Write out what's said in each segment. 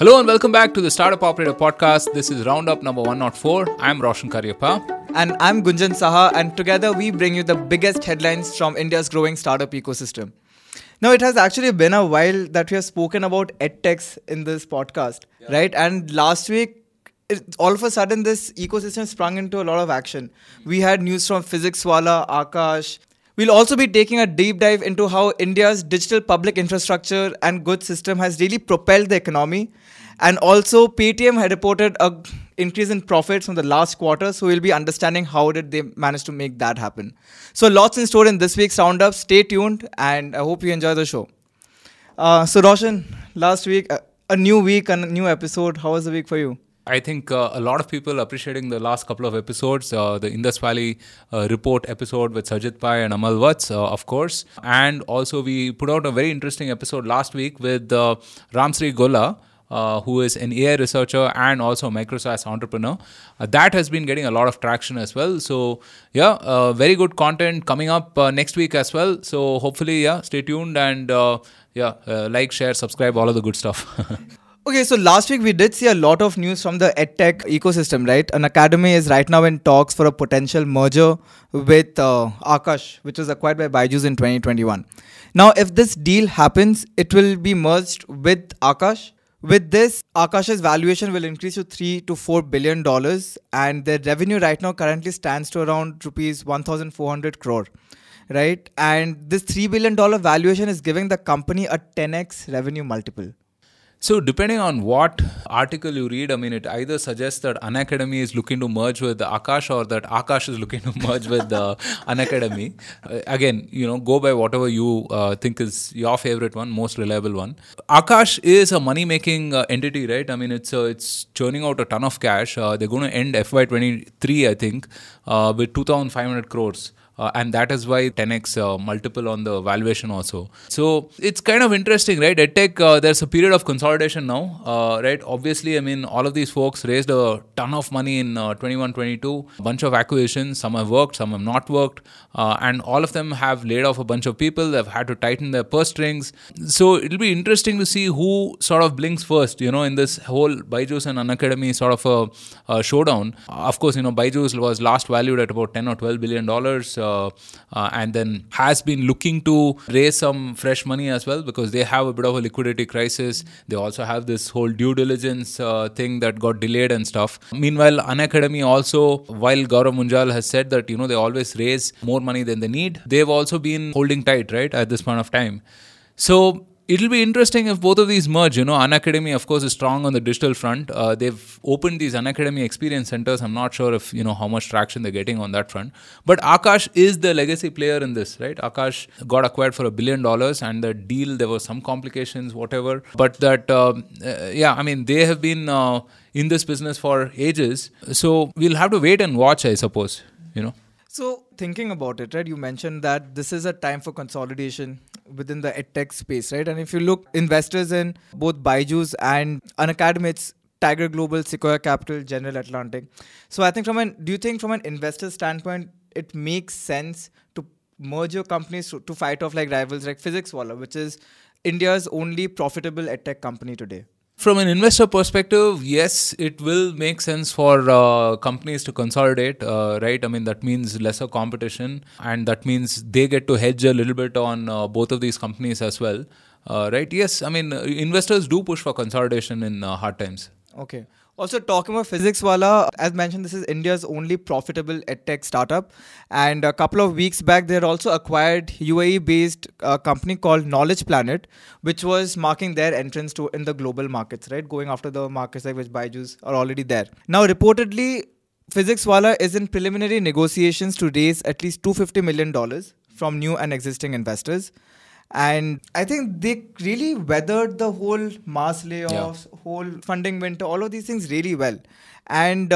Hello and welcome back to the Startup Operator Podcast. This is roundup number 104. I'm Roshan Karyapa. And I'm Gunjan Saha, and together we bring you the biggest headlines from India's growing startup ecosystem. Now, it has actually been a while that we have spoken about edtechs in this podcast, right? And last week, all of a sudden, this ecosystem sprung into a lot of action. We had news from Physics Wallah, Aakash. We'll also be taking a deep dive into how India's digital public infrastructure and goods system has really propelled the economy. And also, Paytm had reported an increase in profits from the last quarter. So we'll be understanding how did they manage to make that happen. So lots in store in this week's roundup. Stay tuned and I hope you enjoy the show. So Roshan, last week, a new week and a new episode. How was the week for you? I think a lot of people appreciating the last couple of episodes, the Indus Valley report episode with Sajid Pai and Amal Watts, of course. And also we put out a very interesting episode last week with Ram Sri Gola, who is an AI researcher and also a micro-sized entrepreneur. That has been getting a lot of traction as well. So yeah, very good content coming up next week as well. So hopefully, stay tuned and like, share, subscribe, all of the good stuff. Okay, so last week we did see a lot of news from the edtech ecosystem, right? Unacademy is right now in talks for a potential merger with Aakash, which was acquired by Byju's in 2021. Now, if this deal happens, it will be merged with Aakash. With this, Aakash's valuation will increase to $3 to $4 billion and their revenue right now currently stands to around rupees 1,400 crore, right? And this $3 billion valuation is giving the company a 10x revenue multiple. So depending on what article you read, I mean, it either suggests that Unacademy is looking to merge with Aakash or that Aakash is looking to merge with Unacademy. Again, you know, go by whatever you think is your favorite one, most reliable one. Aakash is a money-making entity, right? I mean, it's churning out a ton of cash. They're going to end FY23, I think, with 2,500 crores. And that is why 10x multiple on the valuation also. So it's kind of interesting, right? EdTech, there's a period of consolidation now, right? Obviously, I mean, all of these folks raised a ton of money in 21, 22, a bunch of acquisitions. Some have worked, some have not worked. And all of them have laid off a bunch of people. They've had to tighten their purse strings. So it'll be interesting to see who sort of blinks first, you know, in this whole Byju's and Unacademy sort of a showdown. Of course, you know, Byju's was last valued at about $10 or $12 billion. And then has been looking to raise some fresh money as well because they have a bit of a liquidity crisis. They also have this whole due diligence thing that got delayed and stuff. Meanwhile, Unacademy also, while Gaurav Munjal has said that, you know, they always raise more money than they need, they've also been holding tight, right, at this point of time. So it'll be interesting if both of these merge. You know, Unacademy, of course, is strong on the digital front. They've opened these Unacademy experience centers. I'm not sure if, you know, how much traction they're getting on that front. But Aakash is the legacy player in this, right? Aakash got acquired for $1 billion and the deal, there were some complications, whatever. But that, I mean, they have been in this business for ages. So we'll have to wait and watch, I suppose, you know. So thinking about it, right, you mentioned that this is a time for consolidation within the edtech space, right? And if you look, investors in both Byju's and Unacademy, it's Tiger Global, Sequoia Capital, General Atlantic. So I think do you think from an investor standpoint, it makes sense to merge your companies to fight off like rivals like Physics Wallah, which is India's only profitable edtech company today? From an investor perspective, yes, it will make sense for companies to consolidate, right? I mean, that means lesser competition and that means they get to hedge a little bit on both of these companies as well, right? Yes, I mean, investors do push for consolidation in hard times. Okay. Also, talking about Physics Wallah, as mentioned, this is India's only profitable edtech startup. And a couple of weeks back, they had also acquired UAE-based company called Knowledge Planet, which was marking their entrance in the global markets, right? Going after the markets like which Byju's are already there. Now, reportedly, Physics Wallah is in preliminary negotiations to raise at least $250 million from new and existing investors. And I think they really weathered the whole mass layoffs, whole funding winter, all of these things really well. And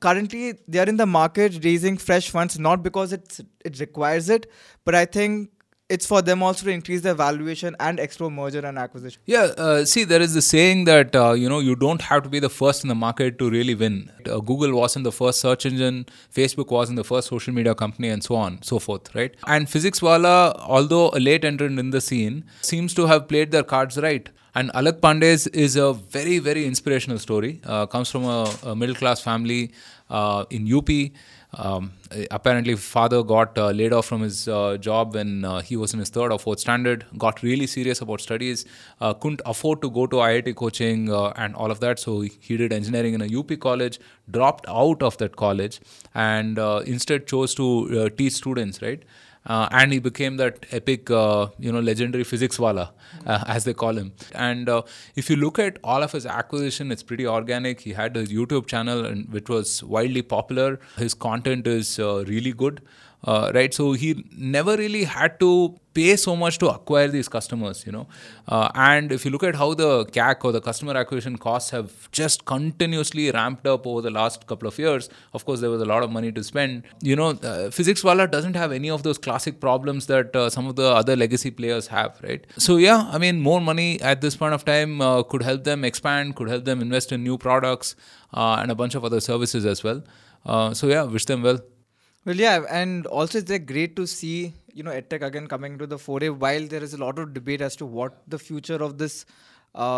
currently, they are in the market raising fresh funds, not because it requires it, but I think it's for them also to increase their valuation and explore merger and acquisition. Yeah, see, there is the saying that, you don't have to be the first in the market to really win. Google wasn't the first search engine, Facebook wasn't the first social media company, and so on, so forth, right? And Physics Wallah, although a late entrant in the scene, seems to have played their cards right. And Alak Pandey's is a very, very inspirational story. Comes from a middle-class family in UP. Apparently, father got laid off from his job when he was in his third or fourth standard, got really serious about studies, couldn't afford to go to IIT coaching and all of that. So he did engineering in a UP college, dropped out of that college, and instead chose to teach students, right? And he became that epic, legendary Physics Wallah, as they call him. And if you look at all of his acquisition, it's pretty organic. He had his YouTube channel, which was wildly popular. His content is really good, right? So he never really had to pay so much to acquire these customers, And if you look at how the CAC or the customer acquisition costs have just continuously ramped up over the last couple of years, of course, there was a lot of money to spend. Physics Wallah doesn't have any of those classic problems that some of the other legacy players have, right? So yeah, I mean, more money at this point of time could help them expand, could help them invest in new products and a bunch of other services as well. So yeah, wish them well. Well, yeah, and also it's great to see EdTech again coming to the foray, while there is a lot of debate as to what the future of this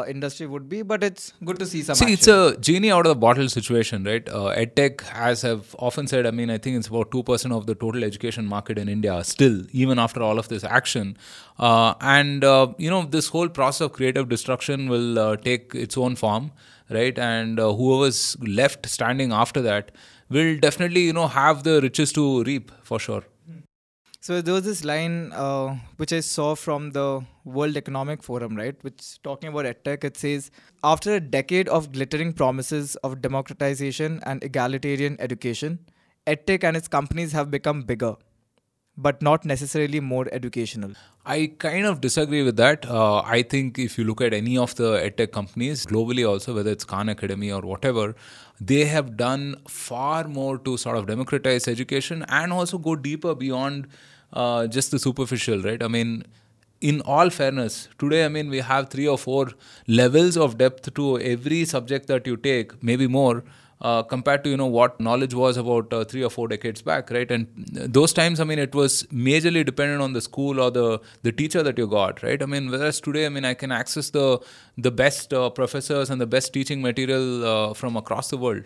industry would be, but it's good to see some action. It's a genie out of the bottle situation, right? EdTech, as I've often said, I think it's about 2% of the total education market in India still, even after all of this action. This whole process of creative destruction will take its own form, right? And whoever's left standing after that will definitely, have the riches to reap for sure. So there was this line which I saw from the World Economic Forum, right? Which talking about EdTech, it says, after a decade of glittering promises of democratization and egalitarian education, EdTech and its companies have become bigger, but not necessarily more educational. I kind of disagree with that. I think if you look at any of the EdTech companies globally also, whether it's Khan Academy or whatever, they have done far more to sort of democratize education and also go deeper beyond just the superficial, right? In all fairness, today, we have 3 or 4 levels of depth to every subject that you take, maybe more, compared to, what knowledge was about 3 or 4 decades back, right? And those times, it was majorly dependent on the school or the teacher that you got, right? Whereas today, I can access the best professors and the best teaching material from across the world.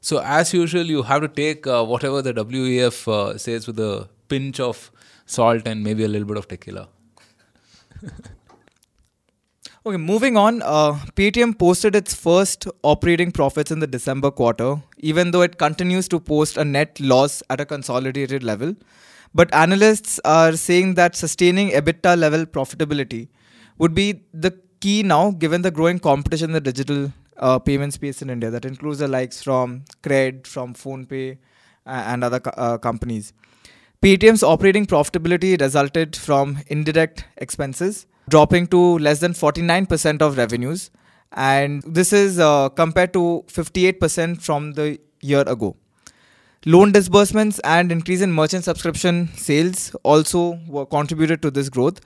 So as usual, you have to take whatever the WEF says with a pinch of salt and maybe a little bit of tequila. Okay, moving on. Paytm posted its first operating profits in the December quarter, even though it continues to post a net loss at a consolidated level. But analysts are saying that sustaining EBITDA level profitability would be the key now, given the growing competition in the digital payment space in India. That includes the likes from Cred, from PhonePe, and other companies. Paytm's operating profitability resulted from indirect expenses dropping to less than 49% of revenues, and this is compared to 58% from the year ago. Loan disbursements and increase in merchant subscription sales also contributed to this growth.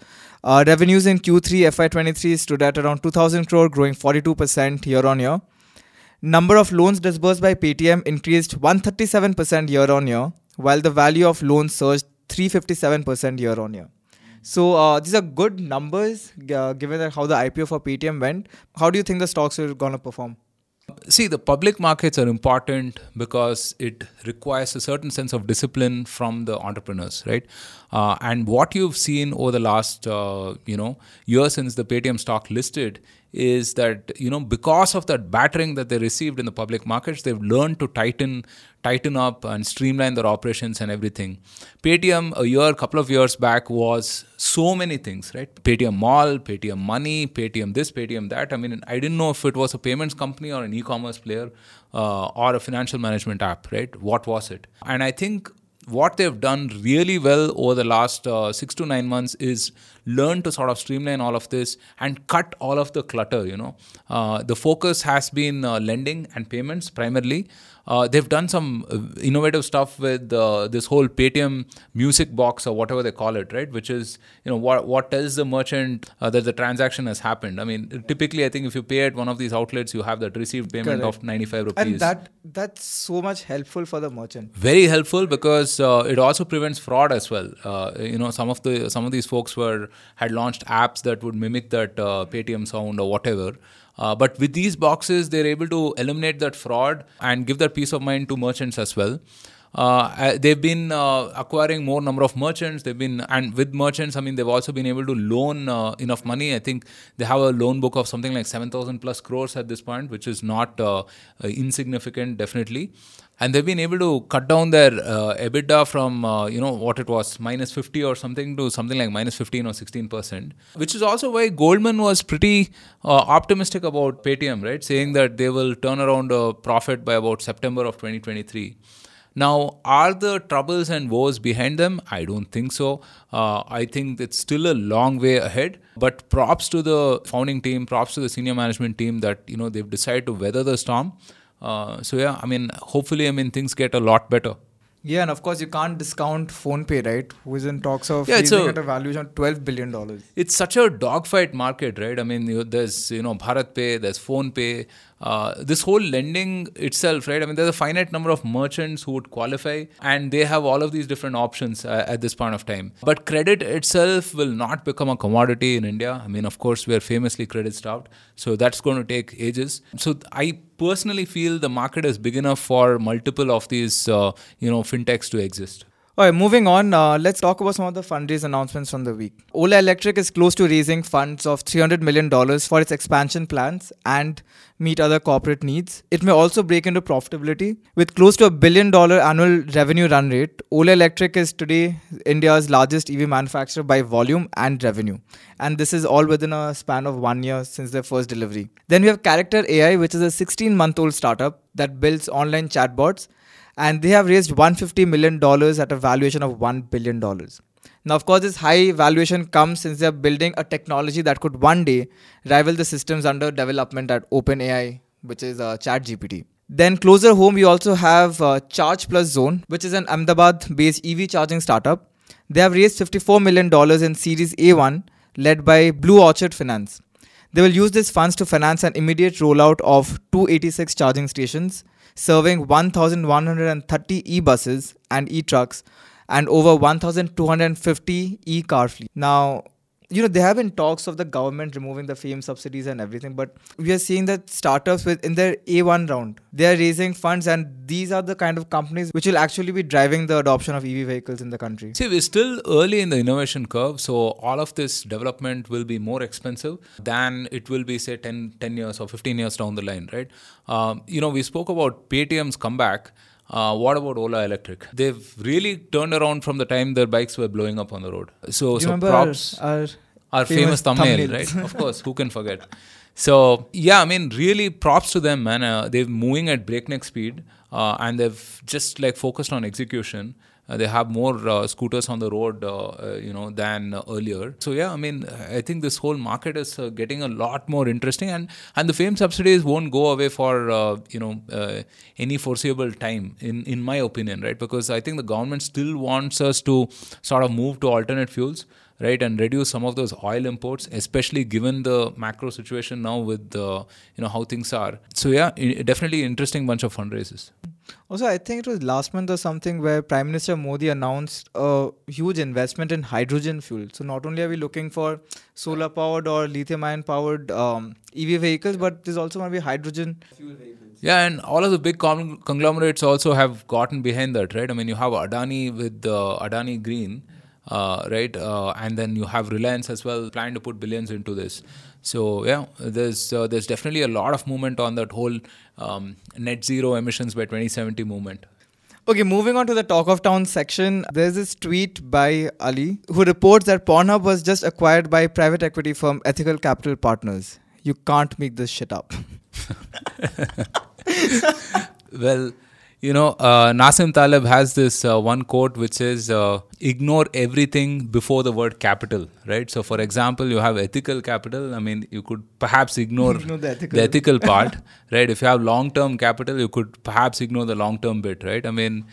Revenues in Q3 FY23 stood at around 2,000 crore, growing 42% year on year. Number of loans disbursed by Paytm increased 137% year on year, while the value of loans surged 357% year on year. So these are good numbers, given that how the IPO for Paytm went. How do you think the stocks are going to perform? See, the public markets are important because it requires a certain sense of discipline from the entrepreneurs, right? And what you've seen over the last, year since the Paytm stock listed is that, because of that battering that they received in the public markets, they've learned to tighten up and streamline their operations and everything. Paytm a couple of years back was so many things, right? Paytm Mall, Paytm Money, Paytm this, Paytm that. I didn't know if it was a payments company or an e-commerce player or a financial management app, right? What was it? And I think what they've done really well over the last 6 to 9 months is learn to sort of streamline all of this and cut all of the clutter, you know. The focus has been lending and payments primarily. They've done some innovative stuff with this whole Paytm music box or whatever they call it, right? Which is, you know, what tells the merchant that the transaction has happened. I mean, typically, I think if you pay at one of these outlets, you have that received payment of 95 rupees. And that's so much helpful for the merchant. Very helpful, because it also prevents fraud as well. You know, some of these folks had launched apps that would mimic that Paytm sound or whatever. But with these boxes, they're able to eliminate that fraud and give that peace of mind to merchants as well. They've been acquiring more number of merchants. I mean, they've also been able to loan enough money. I think they have a loan book of something like 7,000 plus crores at this point, which is not insignificant, definitely. And they've been able to cut down their EBITDA from, what it was, minus 50 or something to something like minus 15 or 16%, which is also why Goldman was pretty optimistic about Paytm, right? Saying that they will turn around a profit by about September of 2023. Now, are the troubles and woes behind them? I don't think so. I think it's still a long way ahead. But props to the founding team, props to the senior management team that, you know, they've decided to weather the storm. Hopefully, things get a lot better. Yeah, and of course, you can't discount PhonePe, right? Who is in talks of raising at a valuation of $12 billion. It's such a dogfight market, right? I mean, there's, Bharat Pay, there's PhonePe. This whole lending itself, right? I mean, there's a finite number of merchants who would qualify, and they have all of these different options at this point of time. But credit itself will not become a commodity in India. I mean, of course, we are famously credit starved, so that's going to take ages. So I personally feel the market is big enough for multiple of these, fintechs to exist. All right, moving on, let's talk about some of the fundraise announcements from the week. Ola Electric is close to raising funds of $300 million for its expansion plans and meet other corporate needs. It may also break into profitability. With close to $1 billion annual revenue run rate, Ola Electric is today India's largest EV manufacturer by volume and revenue. And this is all within a span of 1 year since their first delivery. Then we have Character AI, which is a 16-month-old startup that builds online chatbots. And they have raised $150 million at a valuation of $1 billion. Now, of course, this high valuation comes since they are building a technology that could one day rival the systems under development at OpenAI, which is ChatGPT. Then closer home, we also have Charge Plus Zone, which is an Ahmedabad-based EV charging startup. They have raised $54 million in Series A1, led by Blue Orchard Finance. They will use these funds to finance an immediate rollout of 286 charging stations, serving 1,130 e-buses and e-trucks and over 1,250 e-car fleet. Now, there have been talks of the government removing the FAME subsidies and everything, but we are seeing that startups in their A1 round, they are raising funds, and these are the kind of companies which will actually be driving the adoption of EV vehicles in the country. See, we're still early in the innovation curve, so all of this development will be more expensive than it will be, say, 10 years or 15 years down the line, right? We spoke about Paytm's comeback. What about Ola Electric? They've really turned around from the time their bikes were blowing up on the road. So props. Our famous thumbnail, right? Of course, who can forget? So, really props to them, man. They're moving at breakneck speed and they've just focused on execution. They have more scooters on the road, than earlier. So, I think this whole market is getting a lot more interesting. And the FAME subsidies won't go away for, any foreseeable time, in my opinion, right? Because I think the government still wants us to sort of move to alternate fuels, right? And reduce some of those oil imports, especially given the macro situation now with, how things are. So, definitely interesting bunch of fundraisers. Also, I think it was last month or something where Prime Minister Modi announced a huge investment in hydrogen fuel. So not only are we looking for solar-powered or lithium-ion-powered EV vehicles, but there's also going to be hydrogen fuel vehicles. Yeah, and all of the big conglomerates also have gotten behind that, right? I mean, you have Adani with the Adani Green, right? And then you have Reliance as well, planning to put billions into this. So there's definitely a lot of movement on that whole net zero emissions by 2070 movement. Okay, moving on to the Talk of Town section, there's this tweet by Ali who reports that Pornhub was just acquired by private equity firm Ethical Capital Partners. You can't make this shit up. Well, Nasim Taleb has this one quote which is, ignore everything before the word capital, right? So for example, you have ethical capital. I mean, you could perhaps ignore the ethical part, right? If you have long-term capital, you could perhaps ignore the long-term bit, right? I mean,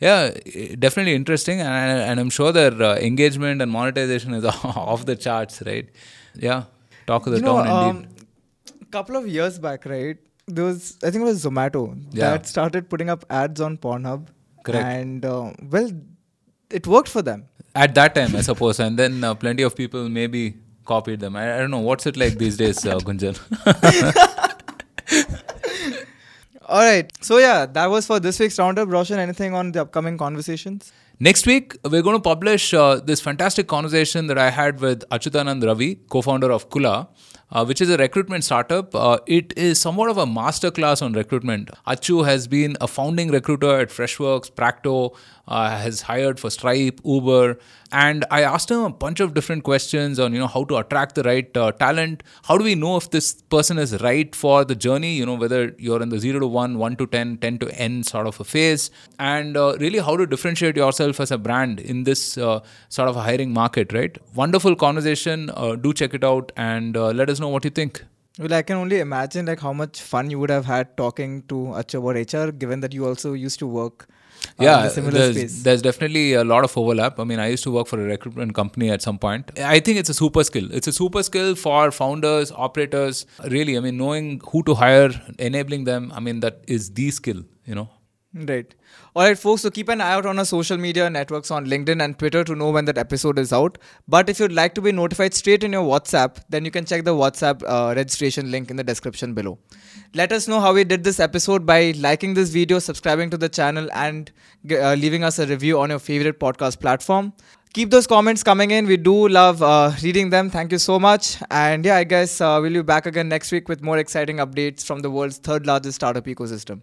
yeah, definitely interesting. And I'm sure their engagement and monetization is off the charts, right? Yeah, talk of the town indeed. Couple of years back, right? There was, I think it was Zomato that started putting up ads on Pornhub. Correct. And well, it worked for them. At that time, I suppose. And then plenty of people maybe copied them. I don't know. What's it like these days, Gunjan? All right. So yeah, that was for this week's roundup. Roshan, anything on the upcoming conversations? Next week, we're going to publish this fantastic conversation that I had with Achyuthanand Ravi, co-founder of Kula, which is a recruitment startup. It is somewhat of a masterclass on recruitment. Achu has been a founding recruiter at Freshworks, Practo, has hired for Stripe, Uber. And I asked him a bunch of different questions on, how to attract the right talent. How do we know if this person is right for the journey? Whether you're in the 0 to 1, 1 to 10, 10 to N sort of a phase. And really how to differentiate yourself as a brand in this sort of a hiring market, right? Wonderful conversation. Do check it out and let us know what you think. Well, I can only imagine how much fun you would have had talking to Achu about HR, given that you also used to work in a similar space. There's definitely a lot of overlap. I mean, I used to work for a recruitment company at some point. I think it's a super skill. It's a super skill for founders, operators, really. I mean, knowing who to hire, enabling them. I mean, that is the skill, Right. All right, folks. So keep an eye out on our social media networks on LinkedIn and Twitter to know when that episode is out. But if you'd like to be notified straight in your WhatsApp, then you can check the WhatsApp registration link in the description below. Let us know how we did this episode by liking this video, subscribing to the channel, and leaving us a review on your favorite podcast platform. Keep those comments coming in. We do love reading them. Thank you so much. And yeah, I guess we'll be back again next week with more exciting updates from the world's third largest startup ecosystem.